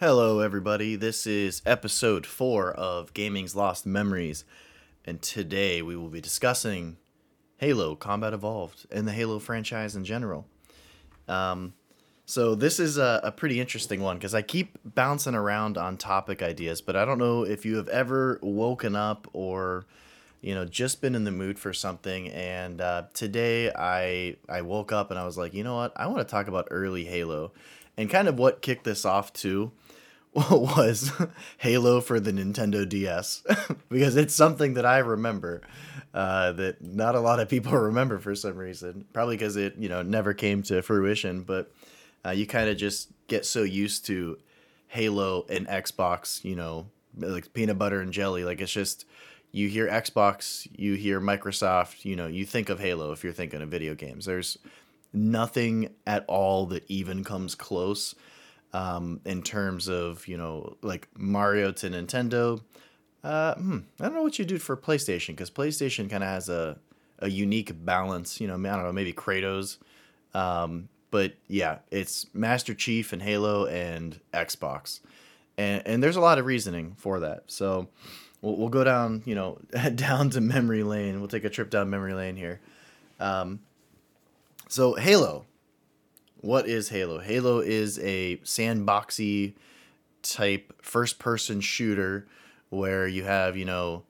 Hello everybody, this is episode 4 of Gaming's Lost Memories, and today we will be discussing Halo Combat Evolved and the Halo franchise in general. So this is a pretty interesting one, because I keep bouncing around on topic ideas, but I don't know if you have ever woken up or, you know, just been in the mood for something, and today I woke up and I was like, you know what, I want to talk about early Halo, and kind of what kicked this off too was Halo for the Nintendo DS, because it's something that I remember that not a lot of people remember for some reason, probably because it, you know, never came to fruition, but you kind of just get so used to Halo and Xbox, you know, like peanut butter and jelly. Like, it's just, you hear Xbox, you hear Microsoft, you know, you think of Halo if you're thinking of video games. There's nothing at all that even comes close. In terms of, you know, like Mario to Nintendo, I don't know what you do for PlayStation, because PlayStation kind of has a unique balance, you know, I don't know, maybe Kratos, but yeah, it's Master Chief and Halo and Xbox, and there's a lot of reasoning for that, so we'll go down, you know, down to memory lane, we'll take a trip down memory lane here, so Halo. What is Halo? Halo is a sandboxy type first-person shooter where you have, you know,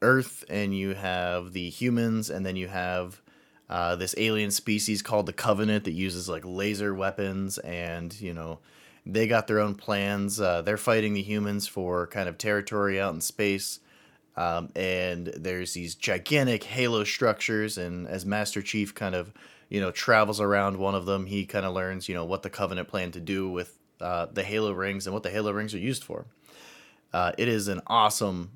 Earth and you have the humans, and then you have this alien species called the Covenant that uses like laser weapons, and, you know, they got their own plans. They're fighting the humans for kind of territory out in space, and there's these gigantic Halo structures, and as Master Chief kind of, you know, travels around one of them, he kind of learns, you know, what the Covenant plan to do with the Halo rings and what the Halo rings are used for. It is an awesome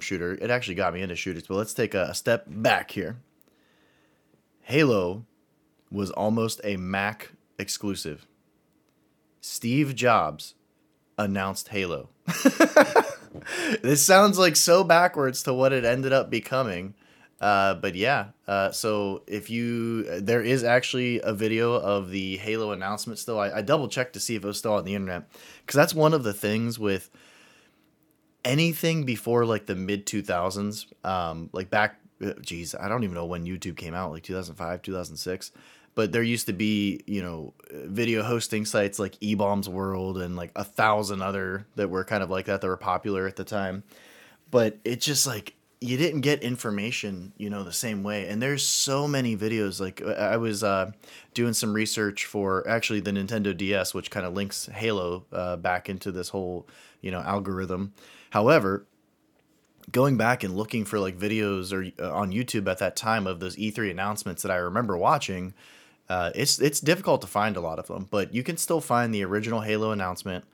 shooter. It actually got me into shooters, but let's take a step back here. Halo was almost a Mac exclusive. Steve Jobs announced Halo. This sounds like so backwards to what it ended up becoming. But yeah, so if you, there is actually a video of the Halo announcement still. I double checked to see if it was still on the internet, because that's one of the things with anything before like the mid 2000s, like back, geez, I don't even know when YouTube came out, like 2005, 2006, but there used to be, you know, video hosting sites like E Bombs World and like 1,000 other that were kind of like that were popular at the time, but it's just like, you didn't get information, you know, the same way. And there's so many videos. Like, I was doing some research for actually the Nintendo DS, which kind of links Halo back into this whole, you know, algorithm. However, going back and looking for like videos or on YouTube at that time of those E3 announcements that I remember watching, it's difficult to find a lot of them, but you can still find the original Halo announcement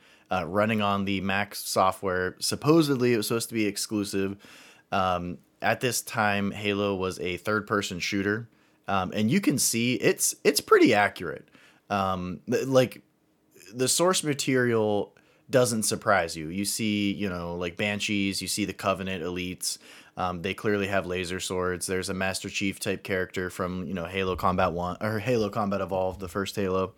running on the Mac software. Supposedly it was supposed to be exclusive. At this time, Halo was a third-person shooter, and you can see it's pretty accurate. Like, the source material doesn't surprise you. You see, you know, like Banshees, you see the Covenant elites. They clearly have laser swords. There's a Master Chief type character from, you know, Halo Combat 1 or Halo Combat Evolved, the first Halo.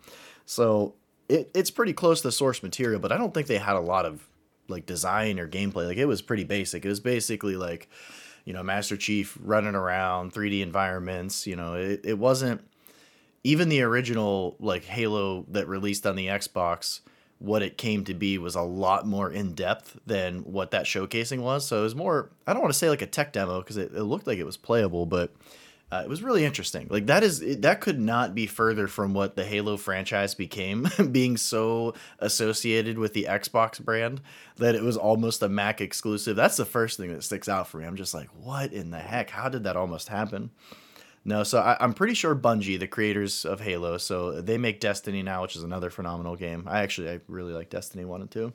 So it's pretty close to the source material, but I don't think they had a lot of like design or gameplay. Like, it was pretty basic. It was basically like, you know, Master Chief running around 3D environments, you know, it wasn't even the original like Halo that released on the Xbox. What it came to be was a lot more in depth than what that showcasing was. So it was more, I don't want to say like a tech demo, because it looked like it was playable, but it was really interesting. Like, that could not be further from what the Halo franchise became, being so associated with the Xbox brand that it was almost a Mac exclusive. That's the first thing that sticks out for me. I'm just like, what in the heck? How did that almost happen? No, so I'm pretty sure Bungie, the creators of Halo, so they make Destiny now, which is another phenomenal game. I really like Destiny 1 and 2,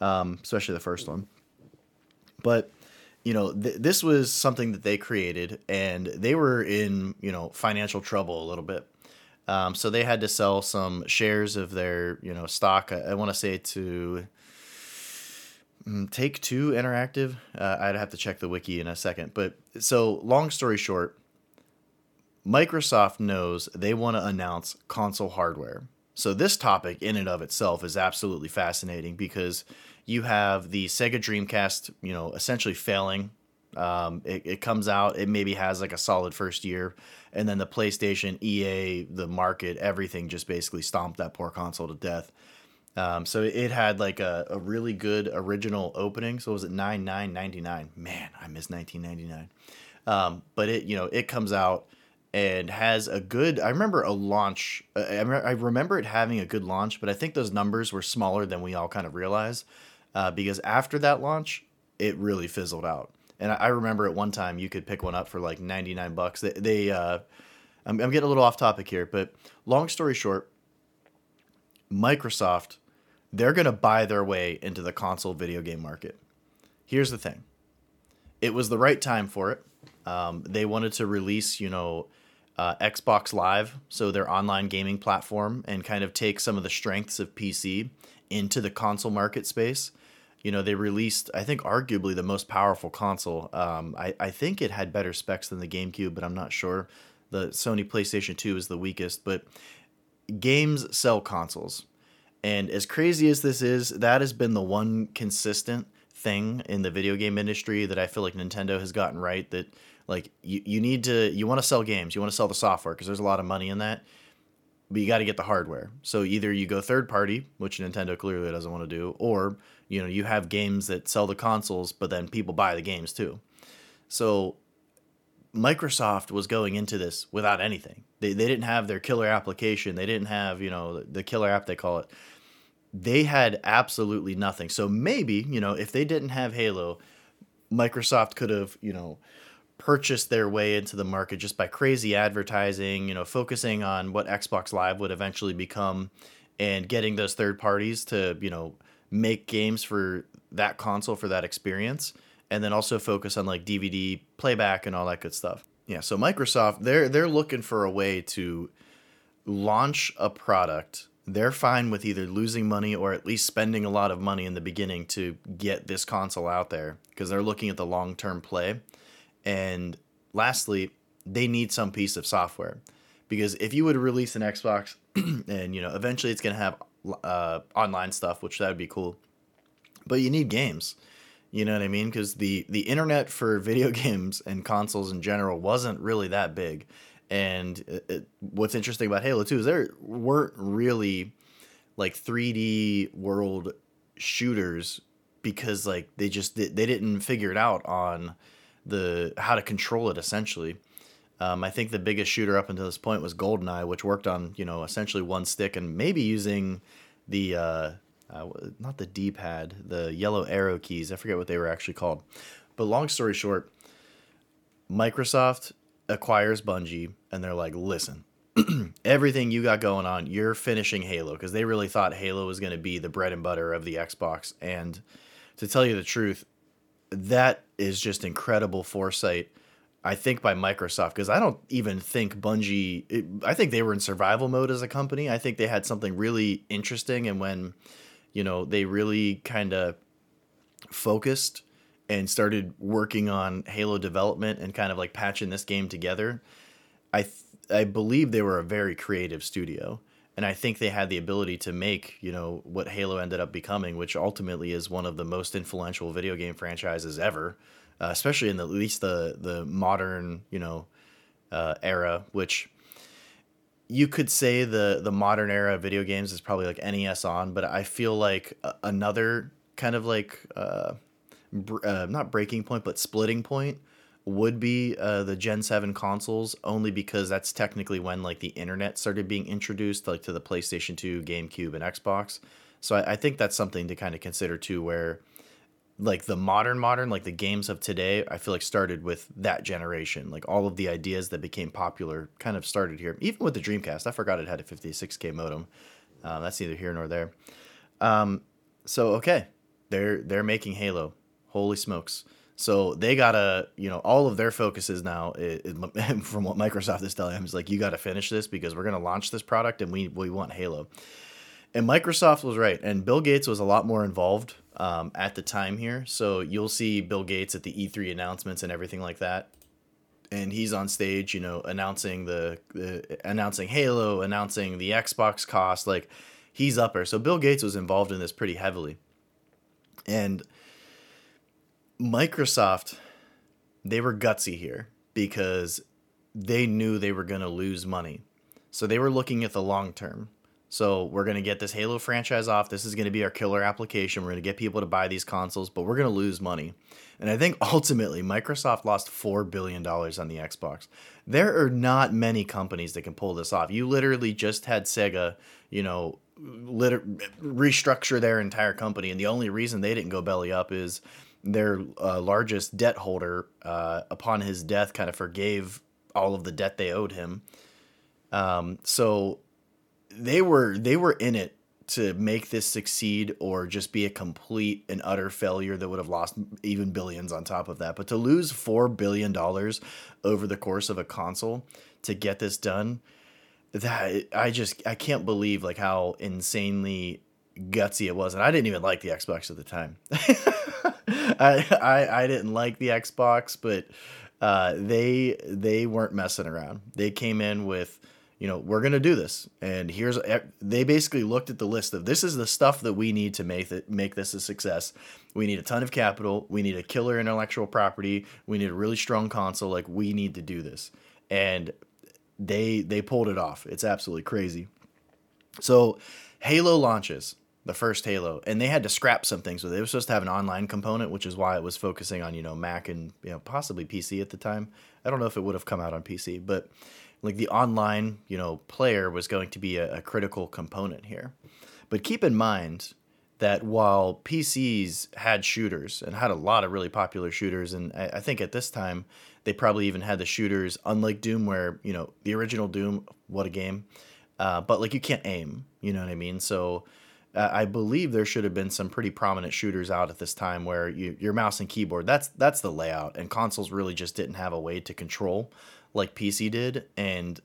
especially the first one. But you know, this was something that they created, and they were in, you know, financial trouble a little bit. So they had to sell some shares of their, you know, stock. I want to say to Take Two Interactive. I'd have to check the wiki in a second. But so long story short, Microsoft knows they want to announce console hardware. So this topic in and of itself is absolutely fascinating because you have the Sega Dreamcast, you know, essentially failing. It comes out, it maybe has like a solid first year, and then the PlayStation, EA, the market, everything just basically stomped that poor console to death. So it had like a really good original opening. So was it $9,999? Man, I miss 1999. But it, you know, it comes out and has a good, I remember a launch. I remember it having a good launch, but I think those numbers were smaller than we all kind of realize, because after that launch, it really fizzled out. And I remember at one time you could pick one up for like $99. I'm getting a little off topic here, but long story short, Microsoft, they're going to buy their way into the console video game market. Here's the thing. It was the right time for it. They wanted to release, Xbox Live, so their online gaming platform, and kind of take some of the strengths of PC into the console market space. You know, they released, I think, arguably the most powerful console. I think it had better specs than the GameCube, but I'm not sure. The Sony PlayStation 2 is the weakest, but games sell consoles. And as crazy as this is, that has been the one consistent thing in the video game industry that I feel like Nintendo has gotten right, that like you want to sell games, you want to sell the software because there's a lot of money in that, but you got to get the hardware. So either you go third party, which Nintendo clearly doesn't want to do, or, you know, you have games that sell the consoles, but then people buy the games too. So Microsoft was going into this without anything. They didn't have their killer application. They didn't have, you know, the killer app, they call it. They had absolutely nothing. So maybe, you know, if they didn't have Halo, Microsoft could have, you know, purchased their way into the market just by crazy advertising, you know, focusing on what Xbox Live would eventually become and getting those third parties to, you know, make games for that console, for that experience. And then also focus on like DVD playback and all that good stuff. Yeah, so Microsoft, they're looking for a way to launch a product. They're fine with either losing money or at least spending a lot of money in the beginning to get this console out there because they're looking at the long-term play. And lastly, they need some piece of software, because if you would release an Xbox and, you know, eventually it's going to have online stuff, which that would be cool, but you need games. You know what I mean? Because the internet for video games and consoles in general wasn't really that big. And what's interesting about Halo 2 is there weren't really like 3D world shooters because like they didn't figure it out on how to control it essentially. I think the biggest shooter up until this point was GoldenEye, which worked on, you know, essentially one stick and maybe using the... not the D-pad, the yellow arrow keys. I forget what they were actually called. But long story short, Microsoft acquires Bungie, and they're like, listen, everything you got going on, you're finishing Halo, because they really thought Halo was going to be the bread and butter of the Xbox. And to tell you the truth, that is just incredible foresight, I think, by Microsoft, because I don't even think Bungie... I think they were in survival mode as a company. I think they had something really interesting, and when... you know, they really kind of focused and started working on Halo development and kind of like patching this game together. I believe they were a very creative studio, and I think they had the ability to make, you know, what Halo ended up becoming, which ultimately is one of the most influential video game franchises ever, especially in at least the modern, you know, era, which... you could say the modern era of video games is probably like NES on, but I feel like another kind of like, not breaking point, but splitting point would be the Gen 7 consoles, only because that's technically when like the internet started being introduced, like to the PlayStation 2, GameCube, and Xbox. So I think that's something to kind of consider too, where like the modern, like the games of today, I feel like started with that generation. Like all of the ideas that became popular kind of started here. Even with the Dreamcast, I forgot it had a 56K modem. That's neither here nor there. So, okay, they're making Halo. Holy smokes. So they got to, you know, all of their focus is now, from what Microsoft is telling them, is like, you got to finish this because we're going to launch this product and we want Halo. And Microsoft was right. And Bill Gates was a lot more involved at the time here. So you'll see Bill Gates at the E3 announcements and everything like that. and he's on stage, you know, announcing announcing Halo, announcing the Xbox cost, like he's upper. So Bill Gates was involved in this pretty heavily. And Microsoft, they were gutsy here because they knew they were going to lose money. So they were looking at the long term. So we're going to get this Halo franchise off. This is going to be our killer application. We're going to get people to buy these consoles, but we're going to lose money. And I think ultimately Microsoft lost $4 billion on the Xbox. There are not many companies that can pull this off. You literally just had Sega, you know, restructure their entire company. And the only reason they didn't go belly up is their largest debt holder upon his death kind of forgave all of the debt they owed him. So they were in it to make this succeed or just be a complete and utter failure that would have lost even billions on top of that. But to lose $4 billion over the course of a console to get this done, that I can't believe like how insanely gutsy it was. And I didn't even like the Xbox at the time. I didn't like the Xbox, but they weren't messing around. They came in with, you know, we're going to do this. And they basically looked at the list of, this is the stuff that we need to make this a success. We need a ton of capital. We need a killer intellectual property. We need a really strong console. Like, we need to do this. And they pulled it off. It's absolutely crazy. So Halo launches, the first Halo, and they had to scrap some things with it. It was supposed to have an online component, which is why it was focusing on, you know, Mac and, you know, possibly PC at the time. I don't know if it would have come out on PC, but like the online, you know, player was going to be a critical component here. But keep in mind that while PCs had shooters and had a lot of really popular shooters, and I think at this time they probably even had the shooters, unlike Doom, where, you know, the original Doom, what a game, but like you can't aim, you know what I mean? So I believe there should have been some pretty prominent shooters out at this time where your mouse and keyboard, that's the layout, and consoles really just didn't have a way to control like PC did. And,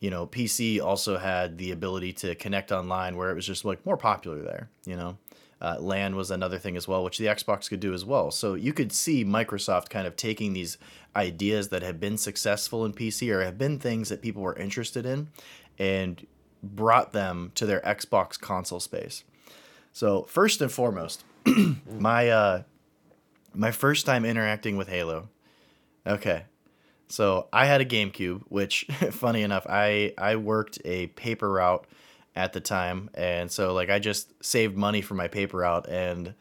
you know, PC also had the ability to connect online, where it was just like more popular there, you know. LAN was another thing as well, which the Xbox could do as well. So you could see Microsoft kind of taking these ideas that have been successful in PC, or have been things that people were interested in, and brought them to their Xbox console space. So first and foremost, my first time interacting with Halo. Okay. So I had a GameCube, which, funny enough, I worked a paper route at the time. And so, like, I just saved money for my paper route. And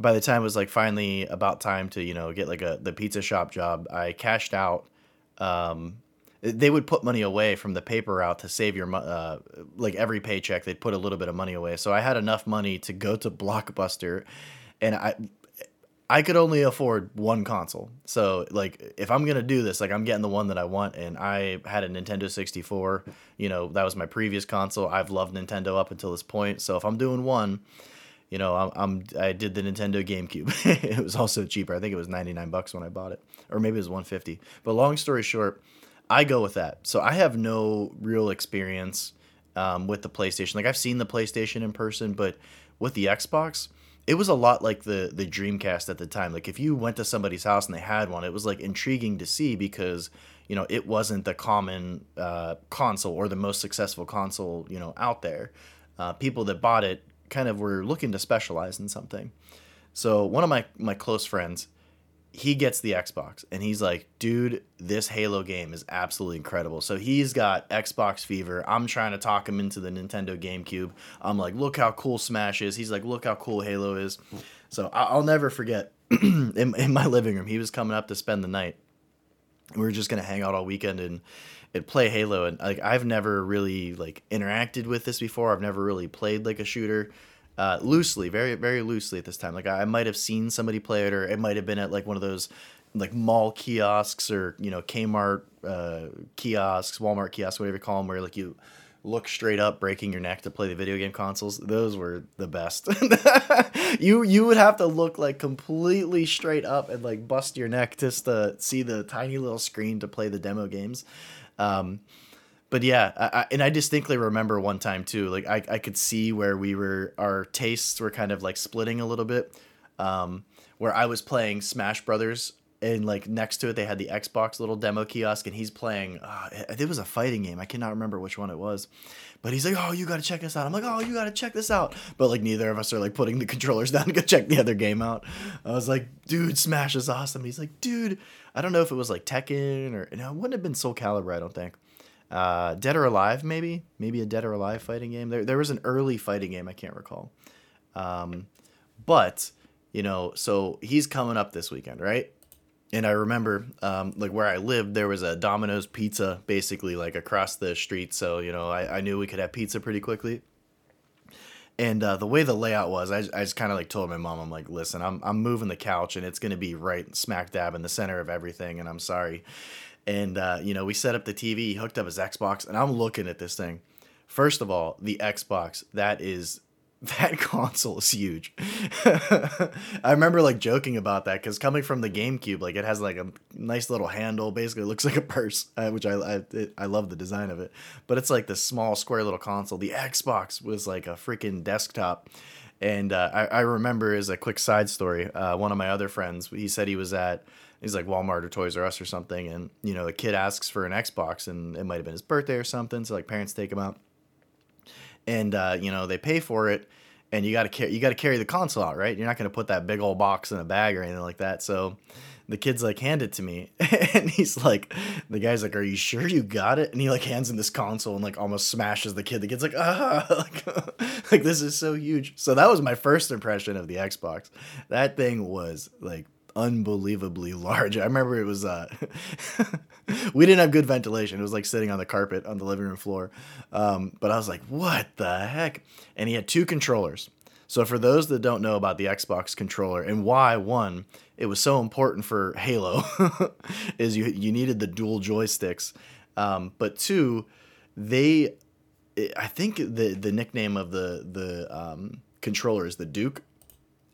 by the time it was, like, finally about time to, you know, get, like, the pizza shop job, I cashed out. They would put money away from the paper route to save your like, every paycheck, they'd put a little bit of money away. So I had enough money to go to Blockbuster, and I could only afford one console. So, like, if I'm going to do this, like, I'm getting the one that I want. And I had a Nintendo 64. You know, that was my previous console. I've loved Nintendo up until this point. So if I'm doing one, you know, I did the Nintendo GameCube. It was also cheaper. I think it was $99 when I bought it. Or maybe it was $150. But long story short, I go with that. So I have no real experience with the PlayStation. Like, I've seen the PlayStation in person, but with the Xbox, it was a lot like the Dreamcast at the time. Like, if you went to somebody's house and they had one, it was, like, intriguing to see because, you know, it wasn't the common console or the most successful console, you know, out there. People that bought it kind of were looking to specialize in something. So one of my close friends, he gets the Xbox, and he's like, dude, this Halo game is absolutely incredible. So he's got Xbox fever. I'm trying to talk him into the Nintendo GameCube. I'm like, look how cool Smash is. He's like, look how cool Halo is. So I'll never forget in my living room, he was coming up to spend the night. We were just going to hang out all weekend and play Halo. And, like, I've never really, like, interacted with this before. I've never really played, like, a shooter. Loosely, very, very loosely at this time. Like, I might have seen somebody play it, or it might have been at, like, one of those, like, mall kiosks, or, you know, Kmart kiosks, Walmart kiosks, whatever you call them, where, like, you look straight up, breaking your neck to play the video game consoles. Those were the best. You would have to look, like, completely straight up and, like, bust your neck just to see the tiny little screen to play the demo games. But yeah, I distinctly remember one time too, like I could see where our tastes were kind of like splitting a little bit, where I was playing Smash Brothers and like next to it they had the Xbox little demo kiosk, and he's playing it was a fighting game, I cannot remember which one it was, but he's like, oh, you gotta check this out. I'm like, oh, you gotta check this out, but like neither of us are like putting the controllers down to go check the other game out. I was like, dude, Smash is awesome. He's like, dude, I don't know if it was like Tekken or it wouldn't have been Soul Calibur, I don't think. Dead or Alive, maybe a Dead or Alive fighting game. There was an early fighting game, I can't recall. But you know, so he's coming up this weekend, right? And I remember, like where I lived, there was a Domino's Pizza basically like across the street. So, you know, I knew we could have pizza pretty quickly. And the way the layout was, I just kind of like told my mom, I'm like, listen, I'm moving the couch and it's going to be right smack dab in the center of everything. And I'm sorry. And, you know, we set up the TV, he hooked up his Xbox, and I'm looking at this thing. First of all, the Xbox, that console is huge. I remember like joking about that because coming from the GameCube, like it has like a nice little handle. Basically, it looks like a purse, which I love the design of it. But it's like this small square little console. The Xbox was like a freaking desktop. And I remember, as a quick side story, one of my other friends, he said he was at, he's like Walmart or Toys R Us or something. And, you know, a kid asks for an Xbox, and it might have been his birthday or something. So like parents take him out. And, you know, they pay for it, and you got to carry the console out, right? You're not going to put that big old box in a bag or anything like that. So the kid's like, hand it to me. And he's like, the guy's like, are you sure you got it? And he like hands him this console and like almost smashes the kid. The kid's like, like this is so huge. So that was my first impression of the Xbox. That thing was like unbelievably large. I remember it was we didn't have good ventilation. It was like sitting on the carpet on the living room floor. But I was like, what the heck? And he had two controllers. So for those that don't know about the Xbox controller and why one, it was so important for Halo, is you needed the dual joysticks. But two, I think the nickname of the controller is the Duke.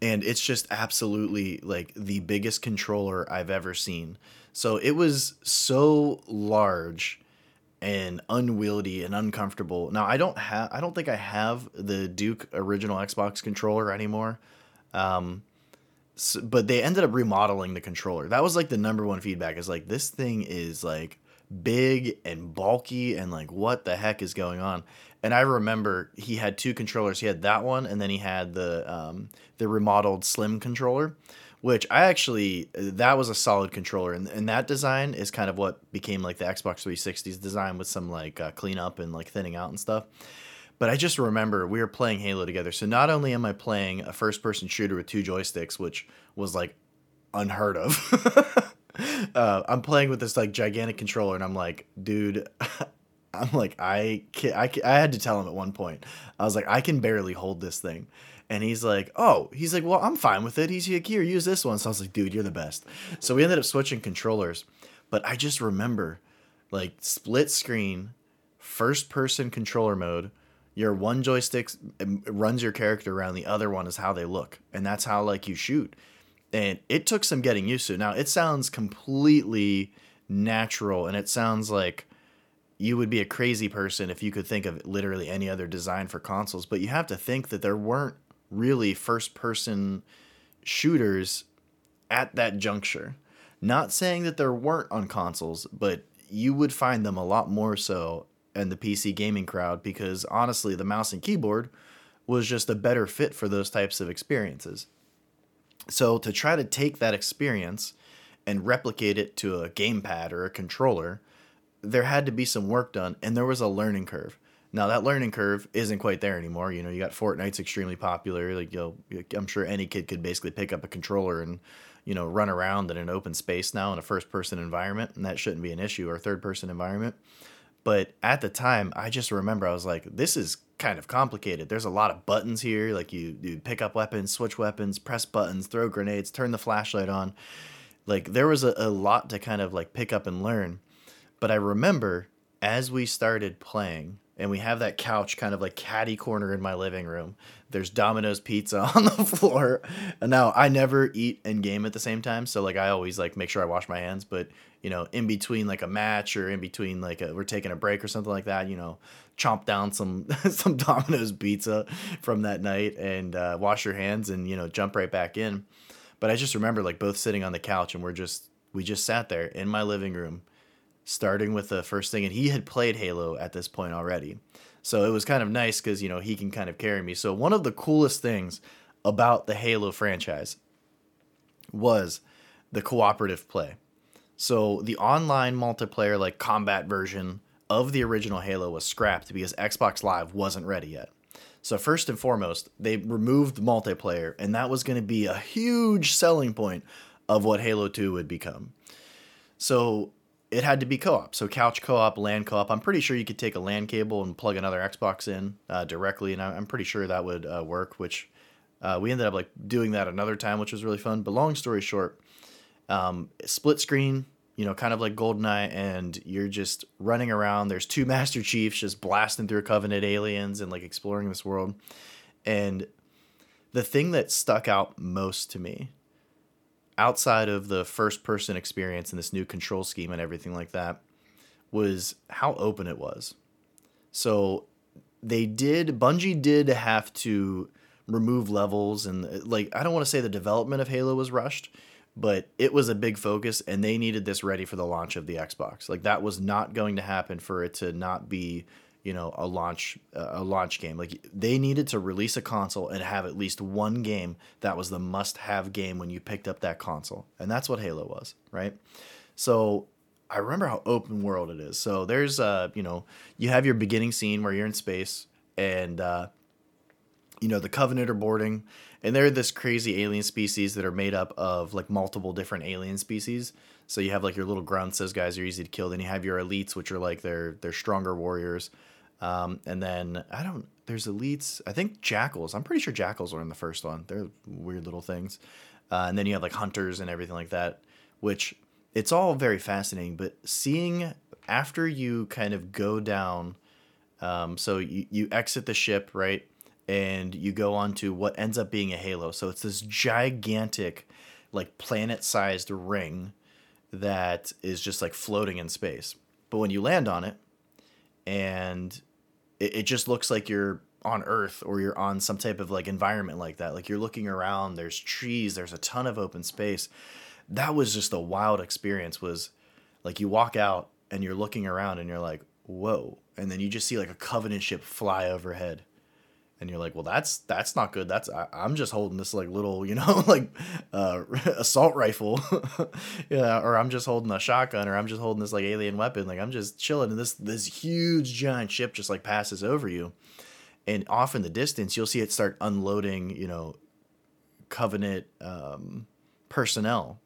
And it's just absolutely like the biggest controller I've ever seen. So it was so large and unwieldy and uncomfortable. Now I don't think I have the Duke original Xbox controller anymore. But they ended up remodeling the controller. That was like the number one feedback, is like, this thing is like big and bulky and like, what the heck is going on? And I remember he had two controllers. He had that one, and then he had the remodeled Slim controller, which that was a solid controller. And that design is kind of what became like the Xbox 360's design, with some like cleanup and like thinning out and stuff. But I just remember we were playing Halo together. So not only am I playing a first-person shooter with two joysticks, which was like unheard of, I'm playing with this like gigantic controller, and I'm like, dude... I'm like, I had to tell him at one point. I was like, I can barely hold this thing. And he's like, well, I'm fine with it. He's like, here, use this one. So I was like, dude, you're the best. So we ended up switching controllers. But I just remember like split screen, first person controller mode, your one joystick runs your character around. The other one is how they look. And that's how like you shoot. And it took some getting used to. Now it sounds completely natural, and it sounds like you would be a crazy person if you could think of literally any other design for consoles. But you have to think that there weren't really first-person shooters at that juncture. Not saying that there weren't on consoles, but you would find them a lot more so in the PC gaming crowd, because honestly, the mouse and keyboard was just a better fit for those types of experiences. So to try to take that experience and replicate it to a gamepad or a controller, there had to be some work done, and there was a learning curve. Now that learning curve isn't quite there anymore. You know, you got Fortnite's extremely popular. Like, I'm sure any kid could basically pick up a controller and, you know, run around in an open space now in a first person environment. And that shouldn't be an issue, or a third person environment. But at the time, I just remember I was like, this is kind of complicated. There's a lot of buttons here. Like you pick up weapons, switch weapons, press buttons, throw grenades, turn the flashlight on. Like there was a lot to kind of like pick up and learn. But I remember as we started playing, and we have that couch kind of like catty corner in my living room, there's Domino's Pizza on the floor. And now I never eat and game at the same time. So like I always like make sure I wash my hands. But, you know, in between like a match, or in between like we're taking a break or something like that, you know, chomp down some some Domino's Pizza from that night, and wash your hands, and, you know, jump right back in. But I just remember like both sitting on the couch, and we're just We just sat there in my living room, starting with the first thing. And he had played Halo at this point already. So it was kind of nice because, you know, he can kind of carry me. So one of the coolest things about the Halo franchise was the cooperative play. So the online multiplayer, like combat version of the original Halo was scrapped because Xbox Live wasn't ready yet. So first and foremost, they removed multiplayer, and that was going to be a huge selling point of what Halo 2 would become. So it had to be co-op. So couch co-op, LAN co-op. I'm pretty sure you could take a LAN cable and plug another Xbox in directly, and I'm pretty sure that would work, which we ended up like doing that another time, which was really fun. But long story short, split screen, you know, kind of like GoldenEye, and you're just running around. There's two Master Chiefs just blasting through Covenant aliens and like exploring this world. And the thing that stuck out most to me, outside of the first person experience and this new control scheme and everything like that, was how open it was. So Bungie did have to remove levels, and like, I don't want to say the development of Halo was rushed, but it was a big focus, and they needed this ready for the launch of the Xbox. Like, that was not going to happen for it to not be, you know, a launch game. Like, they needed to release a console and have at least one game that was the must-have game when you picked up that console. And that's what Halo was, right? So I remember how open world it is. So there's, you know, you have your beginning scene where you're in space, and, you know, the Covenant are boarding, and they're this crazy alien species that are made up of like multiple different alien species. So you have like your little grunts, those guys are easy to kill. Then you have your elites, which are like they're stronger warriors. And then there's elites. I think jackals. I'm pretty sure jackals are in the first one. They're weird little things. And then you have like hunters and everything like that, which it's all very fascinating. But seeing after you kind of go down, so you exit the ship, right? And you go on to what ends up being a halo. So it's this gigantic, like planet-sized ring that is just like floating in space. But when you land on it, and it just looks like you're on Earth or you're on some type of like environment like that. Like, you're looking around, there's trees, there's a ton of open space. That was just a wild experience. Was like, you walk out and you're looking around and you're like, whoa. And then you just see like a Covenant ship fly overhead. And you're like, well, that's not good. I'm just holding this like little, you know, like assault rifle, yeah, or I'm just holding a shotgun, or I'm just holding this like alien weapon. Like, I'm just chilling, and this huge giant ship just like passes over you. And off in the distance, you'll see it start unloading, you know, Covenant personnel.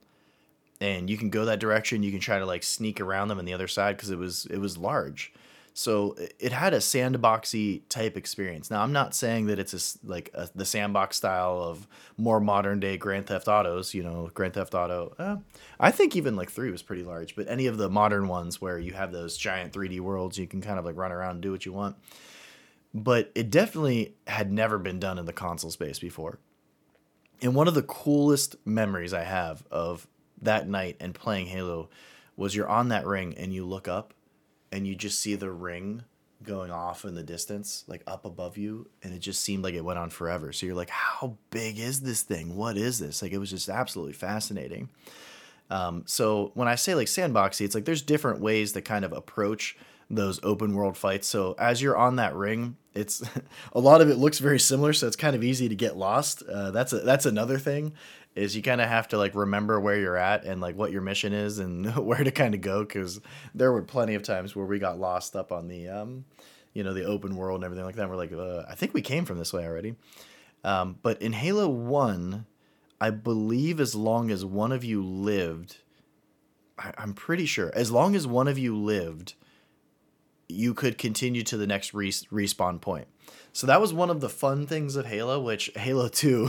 And you can go that direction. You can try to like sneak around them on the other side because it was large. So it had a sandboxy type experience. Now, I'm not saying that it's the sandbox style of more modern day Grand Theft Autos, you know, Grand Theft Auto. I think even like 3 was pretty large, but any of the modern ones where you have those giant 3D worlds, you can kind of like run around and do what you want. But it definitely had never been done in the console space before. And one of the coolest memories I have of that night and playing Halo was you're on that ring and you look up, and you just see the ring going off in the distance, like up above you. And it just seemed like it went on forever. So you're like, how big is this thing? What is this? Like, it was just absolutely fascinating. So when I say like sandboxy, it's like there's different ways that kind of approach those open world fights. So as you're on that ring, it's a lot of it looks very similar. So it's kind of easy to get lost. That's another thing, is you kind of have to like remember where you're at and like what your mission is and where to kind of go. Cause there were plenty of times where we got lost up on the, you know, the open world and everything like that. We're like, I think we came from this way already. But in Halo 1, I believe as long as one of you lived, I'm pretty sure as long as one of you lived, you could continue to the next respawn point. So that was one of the fun things of Halo, which Halo 2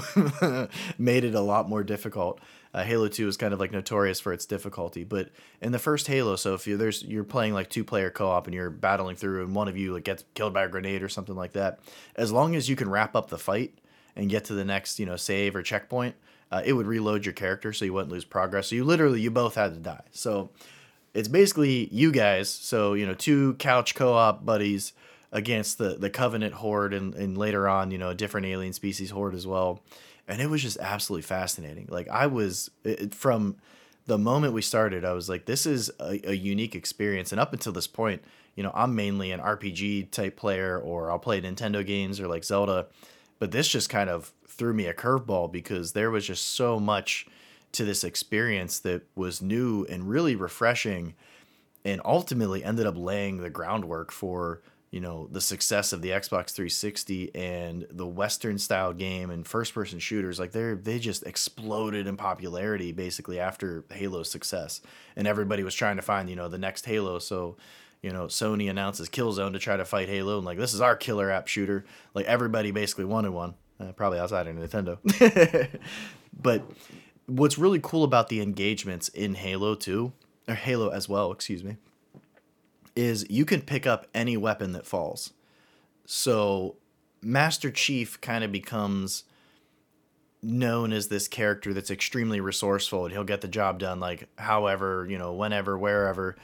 made it a lot more difficult. Halo 2 is kind of like notorious for its difficulty, but in the first Halo, so if you're playing like 2-player co-op and you're battling through and one of you like gets killed by a grenade or something like that, as long as you can wrap up the fight and get to the next, you know, save or checkpoint, it would reload your character so you wouldn't lose progress. So you both had to die. So it's basically you guys, so, you know, two couch co-op buddies against the Covenant horde and later on, you know, a different alien species horde as well. And it was just absolutely fascinating. Like, I was, from the moment we started, I was like, this is a unique experience. And up until this point, you know, I'm mainly an RPG type player, or I'll play Nintendo games or like Zelda. But this just kind of threw me a curveball, because there was just so much to this experience that was new and really refreshing, and ultimately ended up laying the groundwork for, you know, the success of the Xbox 360 and the Western style game and first person shooters. Like they just exploded in popularity basically after Halo's success, and everybody was trying to find, you know, the next Halo. So, you know, Sony announces Killzone to try to fight Halo, and like, this is our killer app shooter. Like everybody basically wanted one, probably outside of Nintendo. But what's really cool about the engagements in Halo 2, or Halo as well, excuse me, is you can pick up any weapon that falls. So Master Chief kind of becomes known as this character that's extremely resourceful, and he'll get the job done, like, however, you know, whenever, wherever.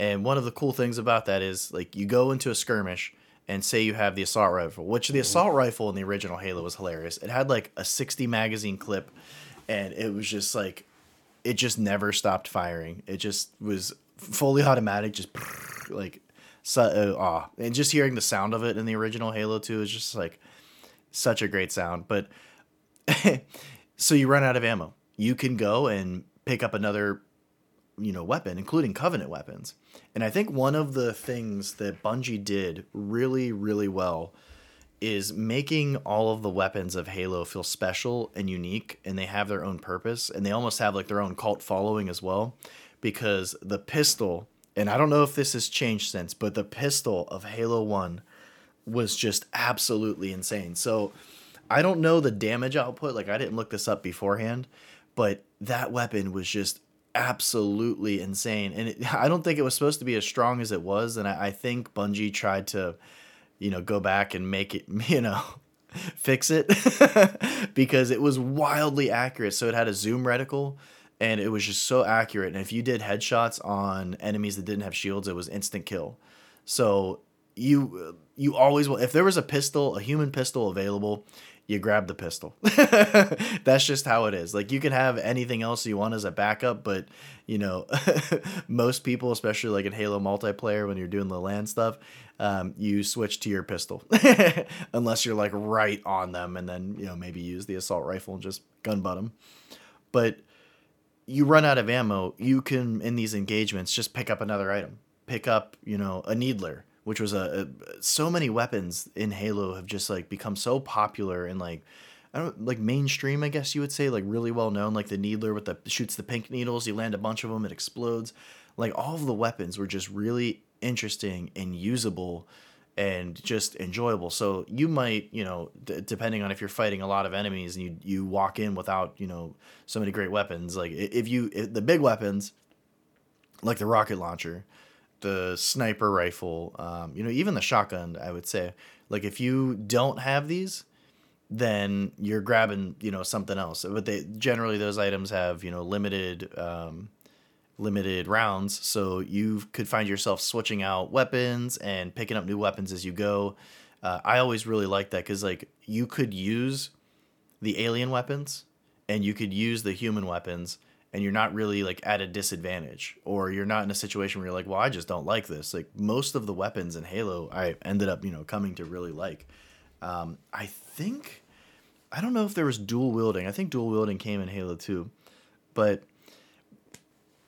And one of the cool things about that is, like, you go into a skirmish and say you have the assault rifle, which the assault rifle in the original Halo was hilarious. It had like a 60 magazine clip, and it was just like, it just never stopped firing. It just was fully automatic, just like, and just hearing the sound of it in the original Halo 2 is just like such a great sound. But so you run out of ammo, you can go and pick up another, you know, weapon, including Covenant weapons. And I think one of the things that Bungie did really, really well is making all of the weapons of Halo feel special and unique, and they have their own purpose, and they almost have like their own cult following as well. Because the pistol, and I don't know if this has changed since, but the pistol of Halo 1 was just absolutely insane. So I don't know the damage output, like I didn't look this up beforehand, but that weapon was just absolutely insane. And I don't think it was supposed to be as strong as it was. And I think Bungie tried to, you know, go back and make it, you know, fix it because it was wildly accurate. So it had a zoom reticle, and it was just so accurate. And if you did headshots on enemies that didn't have shields, it was instant kill. So you always will. If there was a pistol, a human pistol available, you grab the pistol. That's just how it is. Like, you can have anything else you want as a backup, but, you know, most people, especially like in Halo multiplayer, when you're doing the LAN stuff, you switch to your pistol unless you're like right on them, and then, you know, maybe use the assault rifle and just gun butt them. But you run out of ammo, you can, in these engagements, just pick up another item. Pick up, you know, a Needler, which was so many weapons in Halo have just like become so popular and like, I don't, like mainstream, I guess you would say, like really well known, like the Needler with the, shoots the pink needles, you land a bunch of them, it explodes. Like all of the weapons were just really interesting and usable and just enjoyable. So you might, you know, depending on if you're fighting a lot of enemies and you walk in without, you know, so many great weapons. Like if the big weapons, like the rocket launcher, the sniper rifle, you know, even the shotgun, I would say, like if you don't have these, then you're grabbing, you know, something else. But they generally, those items have, you know, limited rounds, so you could find yourself switching out weapons and picking up new weapons as you go. I always really liked that, because like you could use the alien weapons and you could use the human weapons, and you're not really like at a disadvantage, or you're not in a situation where you're like, well, I just don't like this. Like most of the weapons in Halo I ended up, you know, coming to really like. I think, I don't know if there was dual wielding. I think dual wielding came in Halo 2, but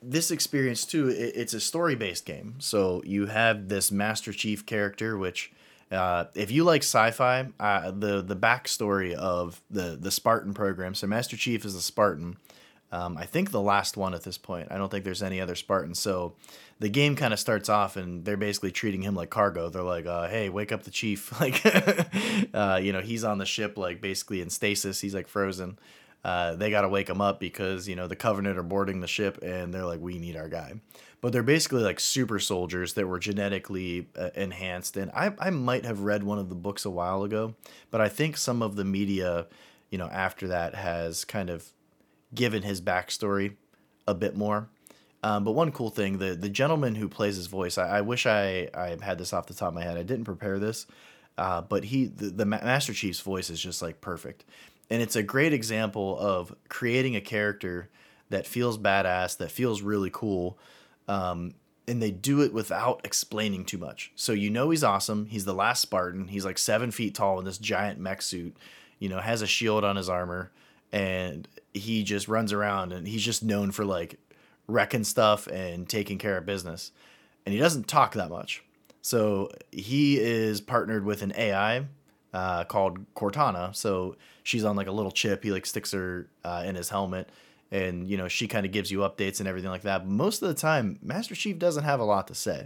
this experience too, it's a story-based game. So you have this Master Chief character, which if you like sci-fi, the backstory of the Spartan program. So Master Chief is a Spartan. I think the last one at this point. I don't think there's any other Spartan. So the game kind of starts off, and they're basically treating him like cargo. They're like, hey, wake up the chief. Like, you know, he's on the ship, like basically in stasis. He's like frozen. They got to wake him up because, you know, the Covenant are boarding the ship, and they're like, we need our guy. But they're basically like super soldiers that were genetically enhanced. And I might have read one of the books a while ago, but I think some of the media, you know, after that has kind of given his backstory a bit more. But one cool thing, the gentleman who plays his voice, I wish I had this off the top of my head. I didn't prepare this, but the Master Chief's voice is just like perfect. And it's a great example of creating a character that feels badass, that feels really cool. And they do it without explaining too much. So, you know, he's awesome. He's the last Spartan. He's like 7 feet tall in this giant mech suit, you know, has a shield on his armor, and he just runs around, and he's just known for like wrecking stuff and taking care of business. And he doesn't talk that much. So he is partnered with an AI called Cortana. So she's on like a little chip. He like sticks her in his helmet. And, you know, she kind of gives you updates and everything like that. But most of the time, Master Chief doesn't have a lot to say.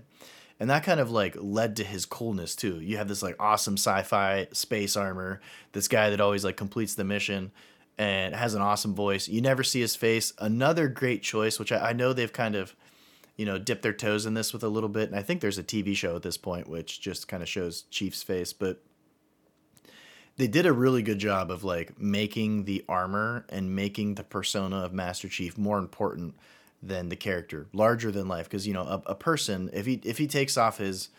And that kind of like led to his coolness, too. You have this like awesome sci-fi space armor, this guy that always like completes the mission and has an awesome voice. You never see his face. Another great choice, which I know they've kind of, you know, dipped their toes in this with a little bit. And I think there's a TV show at this point, which just kind of shows Chief's face. But they did a really good job of like making the armor and making the persona of Master Chief more important than the character, larger than life. Cause you know, a person, if he takes off his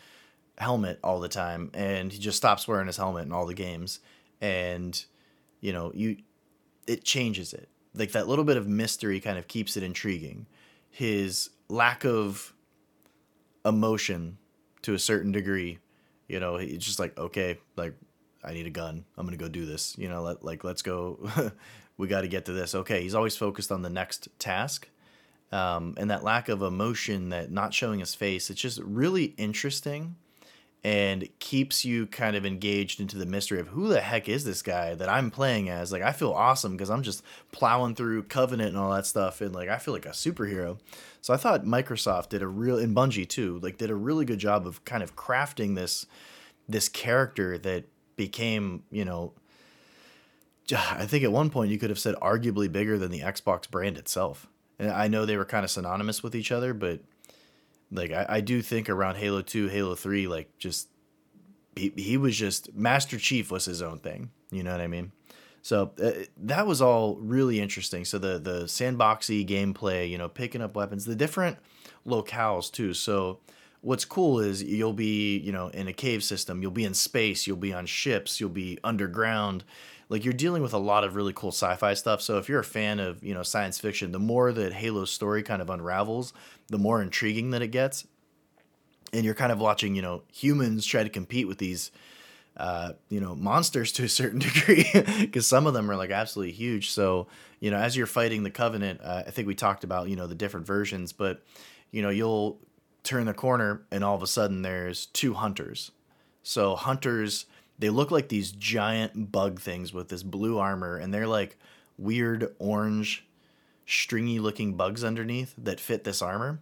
helmet all the time and he just stops wearing his helmet in all the games, and you know, it changes it. Like that little bit of mystery kind of keeps it intriguing. His lack of emotion to a certain degree, you know, it's just like, okay, like, I need a gun. I'm going to go do this. You know, let's go. We got to get to this. Okay. He's always focused on the next task. And that lack of emotion, that not showing his face, it's just really interesting and keeps you kind of engaged into the mystery of who the heck is this guy that I'm playing as? Like, I feel awesome because I'm just plowing through Covenant and all that stuff. And like, I feel like a superhero. So I thought Microsoft and Bungie too, like did a really good job of kind of crafting this character that became, you know, I think at one point you could have said arguably bigger than the Xbox brand itself. And I know they were kind of synonymous with each other, but like I do think around Halo 2, Halo 3, like just he was just Master Chief was his own thing. You know what I mean? So that was all really interesting. So the sandboxy gameplay, you know, picking up weapons, the different locales too. So what's cool is you'll be, you know, in a cave system, you'll be in space, you'll be on ships, you'll be underground. Like you're dealing with a lot of really cool sci-fi stuff. So if you're a fan of, you know, science fiction, the more that Halo's story kind of unravels, the more intriguing that it gets. And you're kind of watching, you know, humans try to compete with these, you know, monsters to a certain degree, because some of them are like absolutely huge. So, you know, as you're fighting the Covenant, I think we talked about, you know, the different versions, but, you know, you'll turn the corner and all of a sudden there's two hunters. So hunters, they look like these giant bug things with this blue armor, and they're like weird orange stringy looking bugs underneath that fit this armor.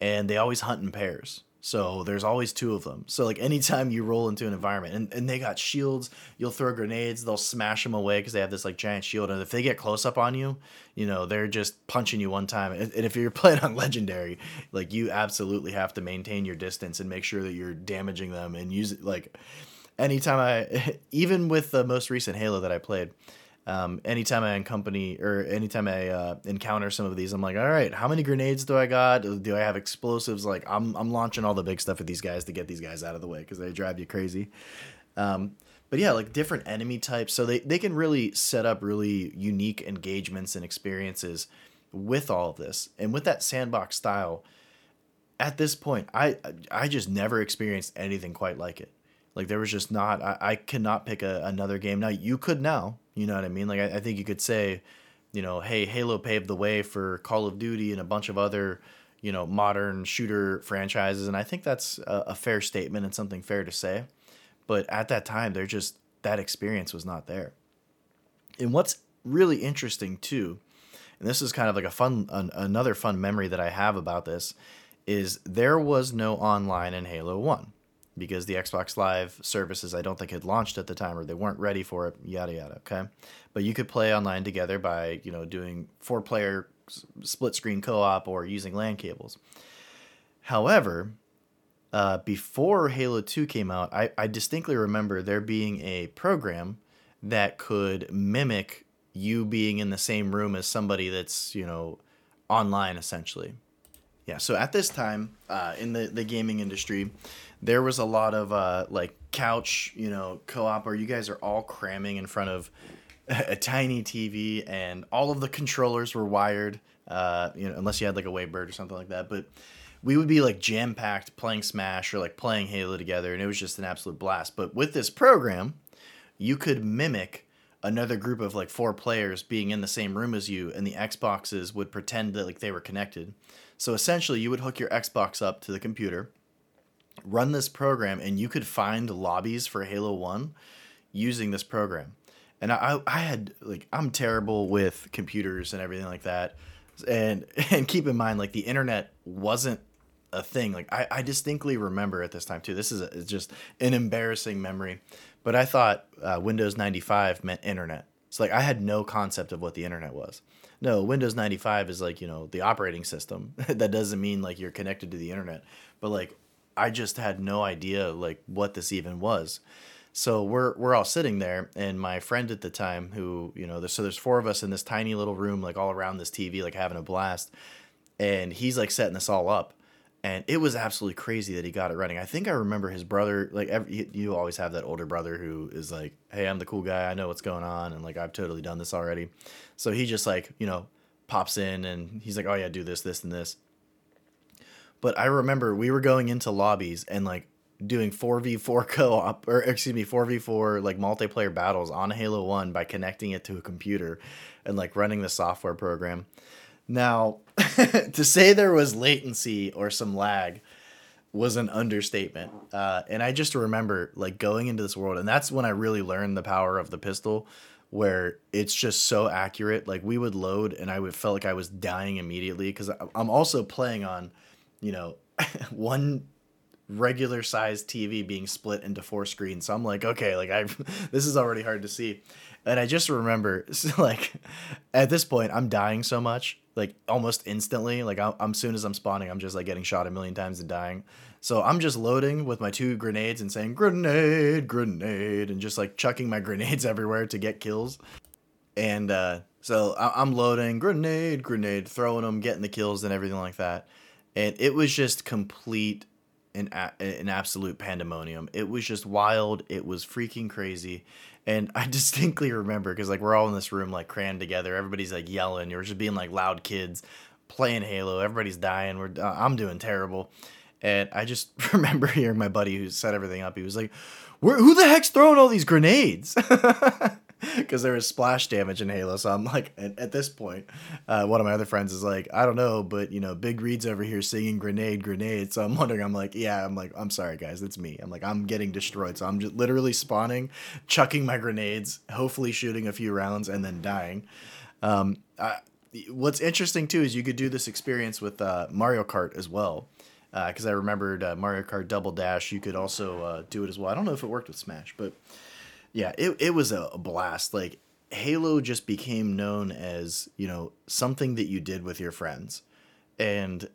And they always hunt in pairs. So there's always two of them. So like anytime you roll into an environment and they got shields, you'll throw grenades, they'll smash them away because they have this like giant shield. And if they get close up on you, you know, they're just punching you one time. And if you're playing on Legendary, like you absolutely have to maintain your distance and make sure that you're damaging them and use it. Like anytime even with the most recent Halo that I played, anytime I encounter some of these, I'm like, all right, how many grenades do I got? Do I have explosives? Like I'm launching all the big stuff at these guys to get these guys out of the way, cause they drive you crazy. But yeah, like different enemy types. So they can really set up really unique engagements and experiences with all of this. And with that sandbox style at this point, I just never experienced anything quite like it. Like there was just not, I could not pick another game. Now you could now, you know what I mean? Like I think you could say, you know, hey, Halo paved the way for Call of Duty and a bunch of other, you know, modern shooter franchises. And I think that's a fair statement and something fair to say. But at that time, that experience was not there. And what's really interesting too, and this is kind of like another fun memory that I have about this, is there was no online in Halo 1. Because the Xbox Live services, I don't think had launched at the time, or they weren't ready for it, yada, yada, okay? But you could play online together by, you know, doing 4-player split-screen co-op or using LAN cables. However, before Halo 2 came out, I distinctly remember there being a program that could mimic you being in the same room as somebody that's, you know, online, essentially. Yeah, so at this time, in the gaming industry, there was a lot of like couch, you know, co-op where you guys are all cramming in front of a tiny TV and all of the controllers were wired you know, unless you had like a Wave Bird or something like that. But we would be like jam-packed playing Smash or like playing Halo together, and it was just an absolute blast. But with this program, you could mimic another group of like four players being in the same room as you, and the Xboxes would pretend that like they were connected. So essentially you would hook your Xbox up to the computer, run this program, and you could find lobbies for Halo 1 using this program. And I had like, I'm terrible with computers and everything like that. And keep in mind, like, the internet wasn't a thing. Like I distinctly remember at this time too, this is it's just an embarrassing memory, but I thought Windows 95 meant internet. So like I had no concept of what the internet was. No, Windows 95 is like, you know, the operating system. That doesn't mean like you're connected to the internet, but like, I just had no idea like what this even was. So we're all sitting there, and my friend at the time who, you know, there's four of us in this tiny little room, like all around this TV, like having a blast. And he's like setting this all up, and it was absolutely crazy that he got it running. I think I remember his brother, like you always have that older brother who is like, hey, I'm the cool guy. I know what's going on. And like, I've totally done this already. So he just like, you know, pops in and he's like, oh yeah, do this, this, and this. But I remember we were going into lobbies and like doing 4v4 co-op, or excuse me, 4v4 like multiplayer battles on Halo 1 by connecting it to a computer and like running the software program. Now, to say there was latency or some lag was an understatement. And I just remember like going into this world, and that's when I really learned the power of the pistol, where it's just so accurate. Like we would load and I would felt like I was dying immediately, because I'm also playing on, you know, one regular sized TV being split into four screens. So I'm like, okay, like this is already hard to see. And I just remember like at this point I'm dying so much, like almost instantly, like I'm soon as I'm spawning, I'm just like getting shot a million times and dying. So I'm just loading with my two grenades and saying grenade, grenade, and just like chucking my grenades everywhere to get kills. And, so I'm loading grenade, grenade, throwing them, getting the kills and everything like that. And it was just complete and an absolute pandemonium. It was just wild. It was freaking crazy. And I distinctly remember, because like we're all in this room like crammed together. Everybody's like yelling. You're just being like loud kids playing Halo. Everybody's dying. I'm doing terrible. And I just remember hearing my buddy who set everything up. He was like, who the heck's throwing all these grenades? Because there was splash damage in Halo. So I'm like, at this point, one of my other friends is like, I don't know, but, you know, Big Reed's over here singing grenade, grenade. So I'm wondering, I'm like, I'm sorry, guys, that's me. I'm like, I'm getting destroyed. So I'm just literally spawning, chucking my grenades, hopefully shooting a few rounds and then dying. What's interesting, too, is you could do this experience with Mario Kart as well. Because I remembered Mario Kart Double Dash. You could also do it as well. I don't know if it worked with Smash, but... yeah, it was a blast. Like Halo just became known as, you know, something that you did with your friends. And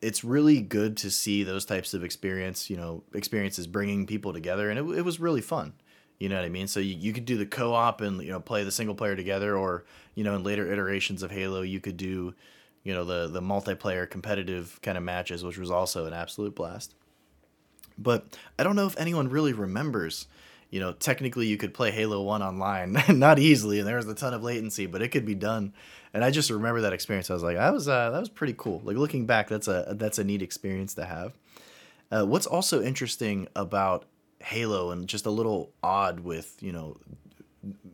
it's really good to see those types of experiences bringing people together. And it was really fun. You know what I mean? So you could do the co-op and, you know, play the single player together, or, you know, in later iterations of Halo, you could do, you know, the multiplayer competitive kind of matches, which was also an absolute blast. But I don't know if anyone really remembers. You know, technically you could play Halo 1 online, not easily, and there was a ton of latency, but it could be done. And I just remember that experience. I was like, that was pretty cool. Like looking back, that's a neat experience to have. What's also interesting about Halo, and just a little odd with, you know,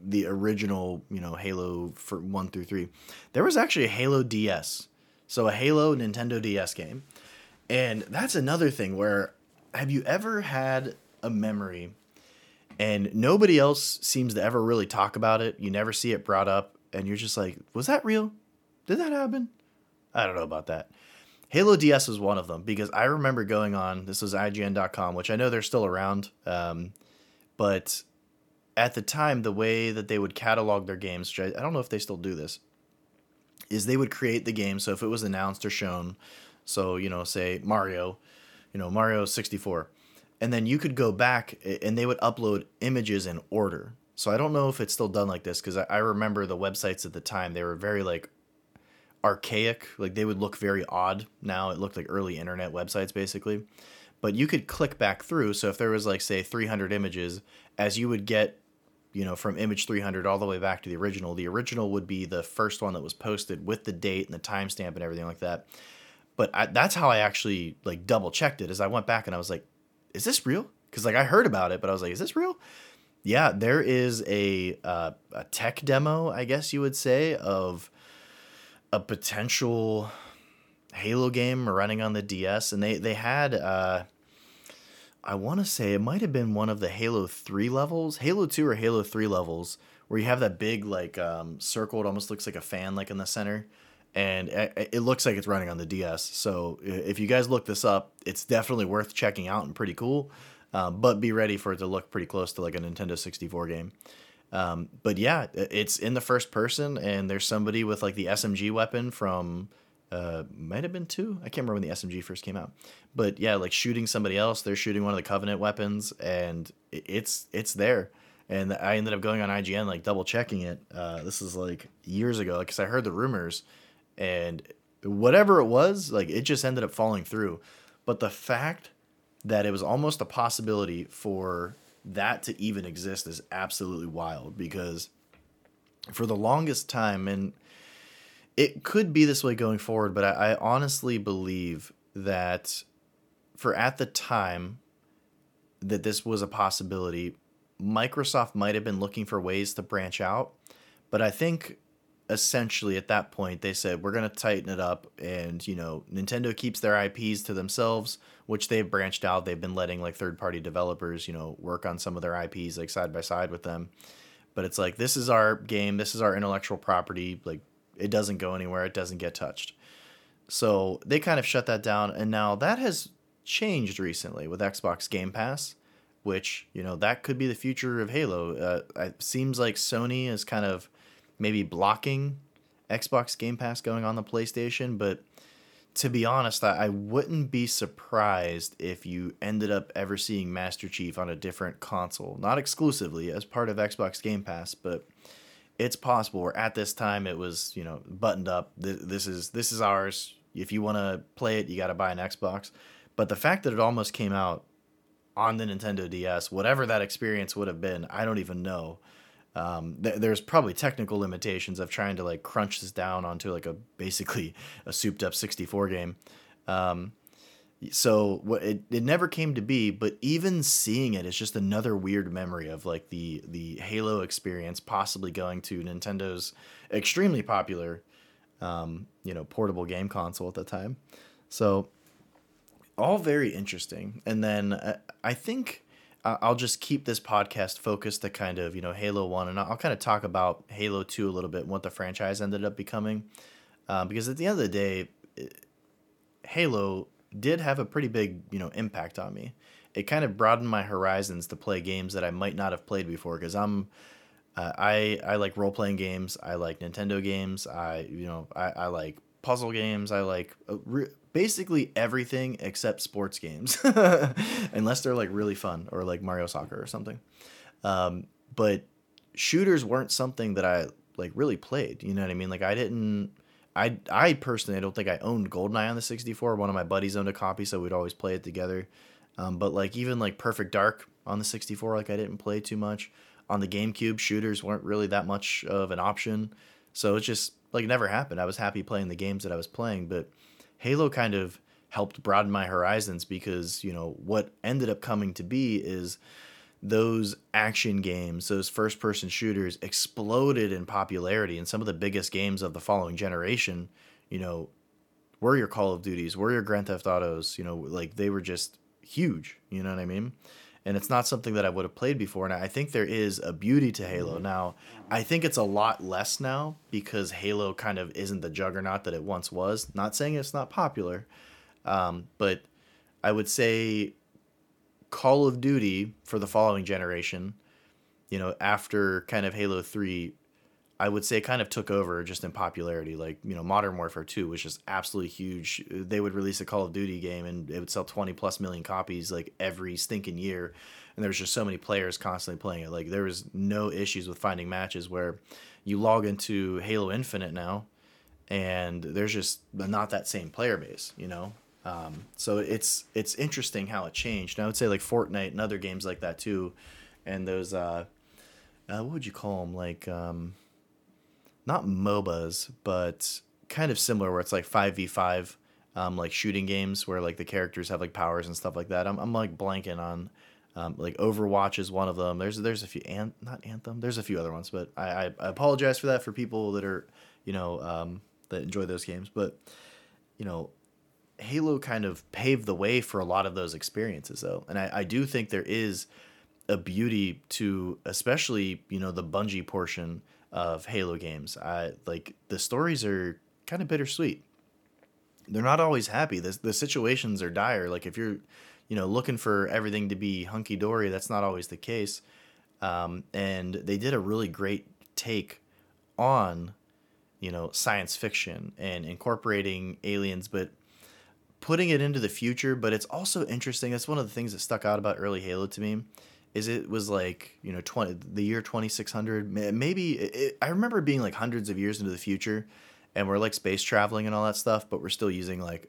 the original, you know, Halo for 1 through 3, there was actually a Halo DS, so a Halo Nintendo DS game. And that's another thing where, have you ever had a memory? And nobody else seems to ever really talk about it. You never see it brought up. And you're just like, was that real? Did that happen? I don't know about that. Halo DS was one of them, because I remember going on, this was IGN.com, which I know they're still around. But at the time, the way that they would catalog their games, which I don't know if they still do this, is they would create the game. So if it was announced or shown, so, you know, say Mario, you know, Mario 64. And then you could go back and they would upload images in order. So I don't know if it's still done like this, because I remember the websites at the time, they were very like archaic. Like they would look very odd. Now it looked like early internet websites basically. But you could click back through. So if there was like, say, 300 images, as you would get you know, from Image 300 all the way back to the original. The original would be the first one that was posted with the date and the timestamp and everything like that. But that's how I actually like double checked it, is I went back and I was like, is this real? Because like I heard about it, but I was like, is this real? Yeah, there is a tech demo, I guess you would say, of a potential Halo game running on the DS. And they had, I want to say it might have been one of the Halo 3 levels, Halo 2 or Halo 3 levels, where you have that big like circle. It almost looks like a fan like in the center. And it looks like it's running on the DS. So if you guys look this up, it's definitely worth checking out and pretty cool. But be ready for it to look pretty close to like a Nintendo 64 game. But yeah, it's in the first person, and there's somebody with like the SMG weapon from, might have been 2. I can't remember when the SMG first came out. But yeah, like shooting somebody else. They're shooting one of the Covenant weapons, and it's there. And I ended up going on IGN, like double checking it. This is like years ago, because I heard the rumors, and whatever it was, like it just ended up falling through. But the fact that it was almost a possibility for that to even exist is absolutely wild, because for the longest time, and it could be this way going forward, but I honestly believe that for at the time that this was a possibility, Microsoft might have been looking for ways to branch out. But I think essentially at that point they said, we're going to tighten it up, and you know, Nintendo keeps their IPs to themselves, which they've branched out. They've been letting like third party developers, you know, work on some of their IPs like side by side with them. But it's like, this is our game, this is our intellectual property, like it doesn't go anywhere, it doesn't get touched. So they kind of shut that down, and now that has changed recently with Xbox Game Pass, which, you know, that could be the future of Halo. It seems like Sony is kind of maybe blocking Xbox Game Pass going on the PlayStation. But to be honest, I wouldn't be surprised if you ended up ever seeing Master Chief on a different console. Not exclusively as part of Xbox Game Pass, but it's possible. Or at this time, it was, you know, buttoned up. This is ours. If you want to play it, you got to buy an Xbox. But the fact that it almost came out on the Nintendo DS, whatever that experience would have been, I don't even know. There's probably technical limitations of trying to like crunch this down onto like basically a souped up 64 game. So it never came to be, but even seeing it is just another weird memory of like the Halo experience possibly going to Nintendo's extremely popular, you know, portable game console at the time. So all very interesting. And then I think I'll just keep this podcast focused to kind of, you know, Halo 1, and I'll kind of talk about Halo 2 a little bit and what the franchise ended up becoming. Because at the end of the day, Halo did have a pretty big, you know, impact on me. It kind of broadened my horizons to play games that I might not have played before, because I like role-playing games, I like Nintendo games, I like puzzle games, I like basically everything except sports games, unless they're like really fun or like Mario Soccer or something. But shooters weren't something that I like really played. You know what I mean? Like I personally, I don't think I owned GoldenEye on the 64. One of my buddies owned a copy, so we'd always play it together. But like even like Perfect Dark on the 64, like I didn't play too much. On the GameCube, shooters weren't really that much of an option. So it's just like, it never happened. I was happy playing the games that I was playing, but Halo kind of helped broaden my horizons, because, you know, what ended up coming to be is those action games, those first-person shooters exploded in popularity. And some of the biggest games of the following generation, you know, were your Call of Duties, were your Grand Theft Autos, you know, like they were just huge, you know what I mean? And it's not something that I would have played before. And I think there is a beauty to Halo. Now, I think it's a lot less now, because Halo kind of isn't the juggernaut that it once was. Not saying it's not popular, but I would say Call of Duty for the following generation, you know, after kind of Halo 3, I would say kind of took over just in popularity. Like, you know, Modern Warfare 2 was just absolutely huge. They would release a Call of Duty game and it would sell 20 plus million copies like every stinking year. And there was just so many players constantly playing it. Like there was no issues with finding matches, where you log into Halo Infinite now and there's just not that same player base, you know? So it's interesting how it changed. And I would say like Fortnite and other games like that too. And those, what would you call them? Like, not MOBAs, but kind of similar, where it's like 5v5, like shooting games where like the characters have like powers and stuff like that. I'm like blanking on, like Overwatch is one of them. There's a few, and not Anthem. There's a few other ones, but I apologize for that for people that are, you know, that enjoy those games. But, you know, Halo kind of paved the way for a lot of those experiences though. And I do think there is a beauty to, especially, you know, the Bungie portion of Halo games. I like the stories are kind of bittersweet. They're not always happy. The situations are dire. Like if you're, you know, looking for everything to be hunky dory, that's not always the case. And they did a really great take on, you know, science fiction and incorporating aliens, but putting it into the future. But it's also interesting. That's one of the things that stuck out about early Halo to me, is it was like, you know, the year 2600, maybe I remember being like hundreds of years into the future, and we're like space traveling and all that stuff, but we're still using like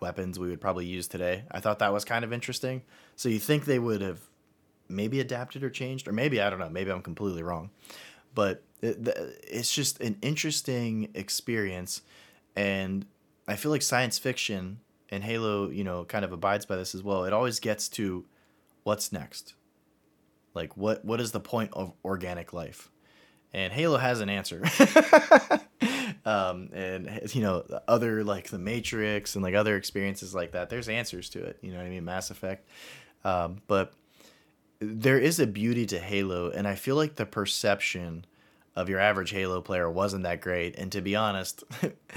weapons we would probably use today. I thought that was kind of interesting. So you think they would have maybe adapted or changed, or maybe, I don't know, maybe I'm completely wrong, but it's just an interesting experience. And I feel like science fiction, and Halo, you know, kind of abides by this as well. It always gets to what's next. Like, what is the point of organic life? And Halo has an answer. And, you know, other, like, The Matrix and, like, other experiences like that, there's answers to it. You know what I mean? Mass Effect. But there is a beauty to Halo, and I feel like the perception of your average Halo player wasn't that great. And to be honest, you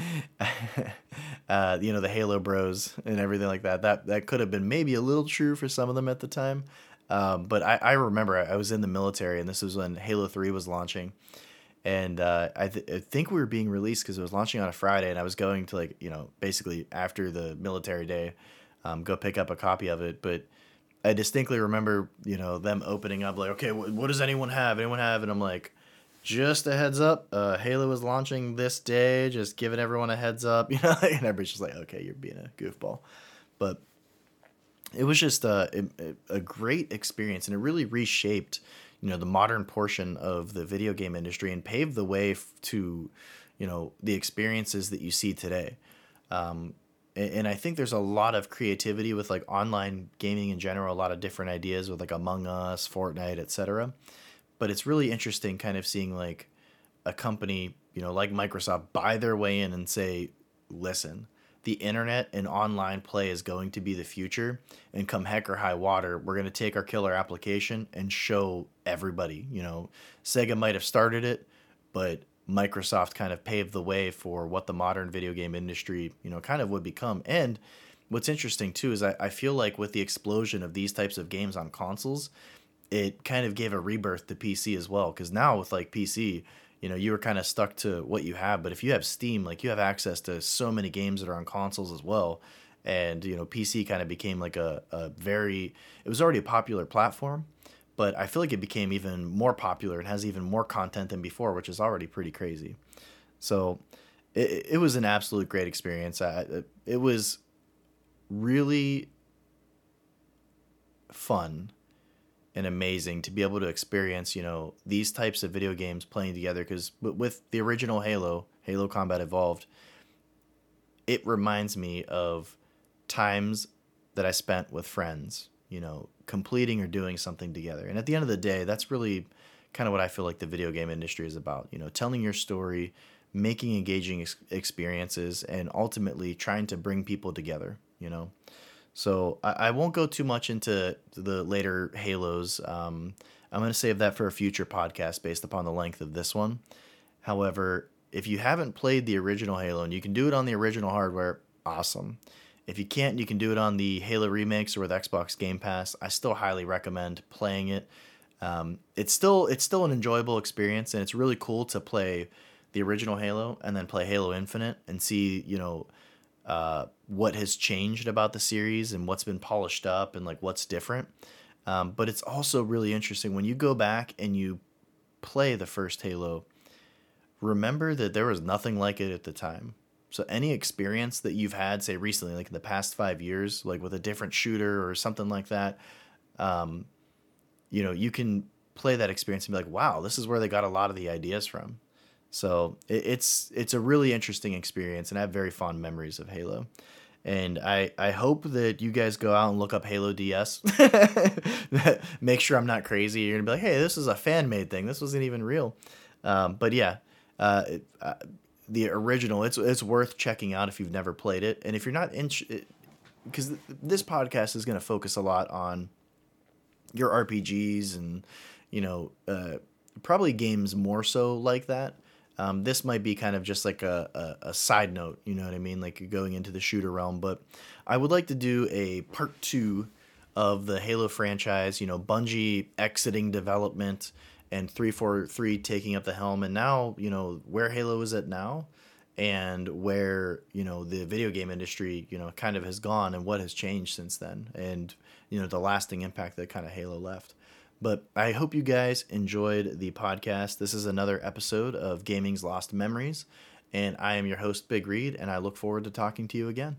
know, the Halo bros and everything like that, that could have been maybe a little true for some of them at the time. But I remember I was in the military, and this was when Halo 3 was launching. And I think we were being released because it was launching on a Friday, and I was going to, like, you know, basically after the military day, go pick up a copy of it. But I distinctly remember, you know, them opening up like, okay, what does anyone have? And I'm like, just a heads up, Halo is launching this day, just giving everyone a heads up, you know, and everybody's just like, okay, you're being a goofball. But it was just a great experience, and it really reshaped, you know, the modern portion of the video game industry and paved the way to, you know, the experiences that you see today. And I think there's a lot of creativity with, like, online gaming in general, a lot of different ideas with, like, Among Us, Fortnite, etc. But it's really interesting kind of seeing, like, a company, you know, like Microsoft buy their way in and say, listen, the internet and online play is going to be the future, and come heck or high water, we're going to take our killer application and show everybody. You know, Sega might have started it, but Microsoft kind of paved the way for what the modern video game industry, you know, kind of would become. And what's interesting, too, is I feel like with the explosion of these types of games on consoles, it kind of gave a rebirth to PC as well. Because now with, like, PC, you know, you were kind of stuck to what you have. But if you have Steam, like, you have access to so many games that are on consoles as well. And, you know, PC kind of became like a very, it was already a popular platform, but I feel like it became even more popular and has even more content than before, which is already pretty crazy. So it was an absolute great experience. It was really fun and amazing to be able to experience, you know, these types of video games playing together. Because with the original Halo, Halo Combat Evolved, it reminds me of times that I spent with friends, you know, completing or doing something together. And at the end of the day, that's really kind of what I feel like the video game industry is about, you know, telling your story, making engaging experiences, and ultimately trying to bring people together, you know. So I won't go too much into the later Halos. I'm going to save that for a future podcast based upon the length of this one. However, if you haven't played the original Halo, and you can do it on the original hardware, awesome. If you can't, you can do it on the Halo remakes or with Xbox Game Pass. I still highly recommend playing it. It's still an enjoyable experience, and it's really cool to play the original Halo and then play Halo Infinite and see, you know, what has changed about the series and what's been polished up and like what's different. But it's also really interesting when you go back and you play the first Halo, remember that there was nothing like it at the time. So any experience that you've had, say recently, like in the past 5 years, like with a different shooter or something like that, you know, you can play that experience and be like, wow, this is where they got a lot of the ideas from. So it's a really interesting experience, and I have very fond memories of Halo. And I hope that you guys go out and look up Halo DS. Make sure I'm not crazy. You're going to be like, hey, this is a fan-made thing. This wasn't even real. But yeah, the original, it's worth checking out if you've never played it. And if you're not because this podcast is going to focus a lot on your RPGs and, probably games more so like that. This might be kind of just like a side note, you know what I mean? Like going into the shooter realm, but I would like to do a part 2 of the Halo franchise, Bungie exiting development and 343 taking up the helm. And now, where Halo is at now and where, the video game industry, kind of has gone and what has changed since then. And, the lasting impact that kind of Halo left. But I hope you guys enjoyed the podcast. This is another episode of Gaming's Lost Memories, and I am your host, Big Reed, and I look forward to talking to you again.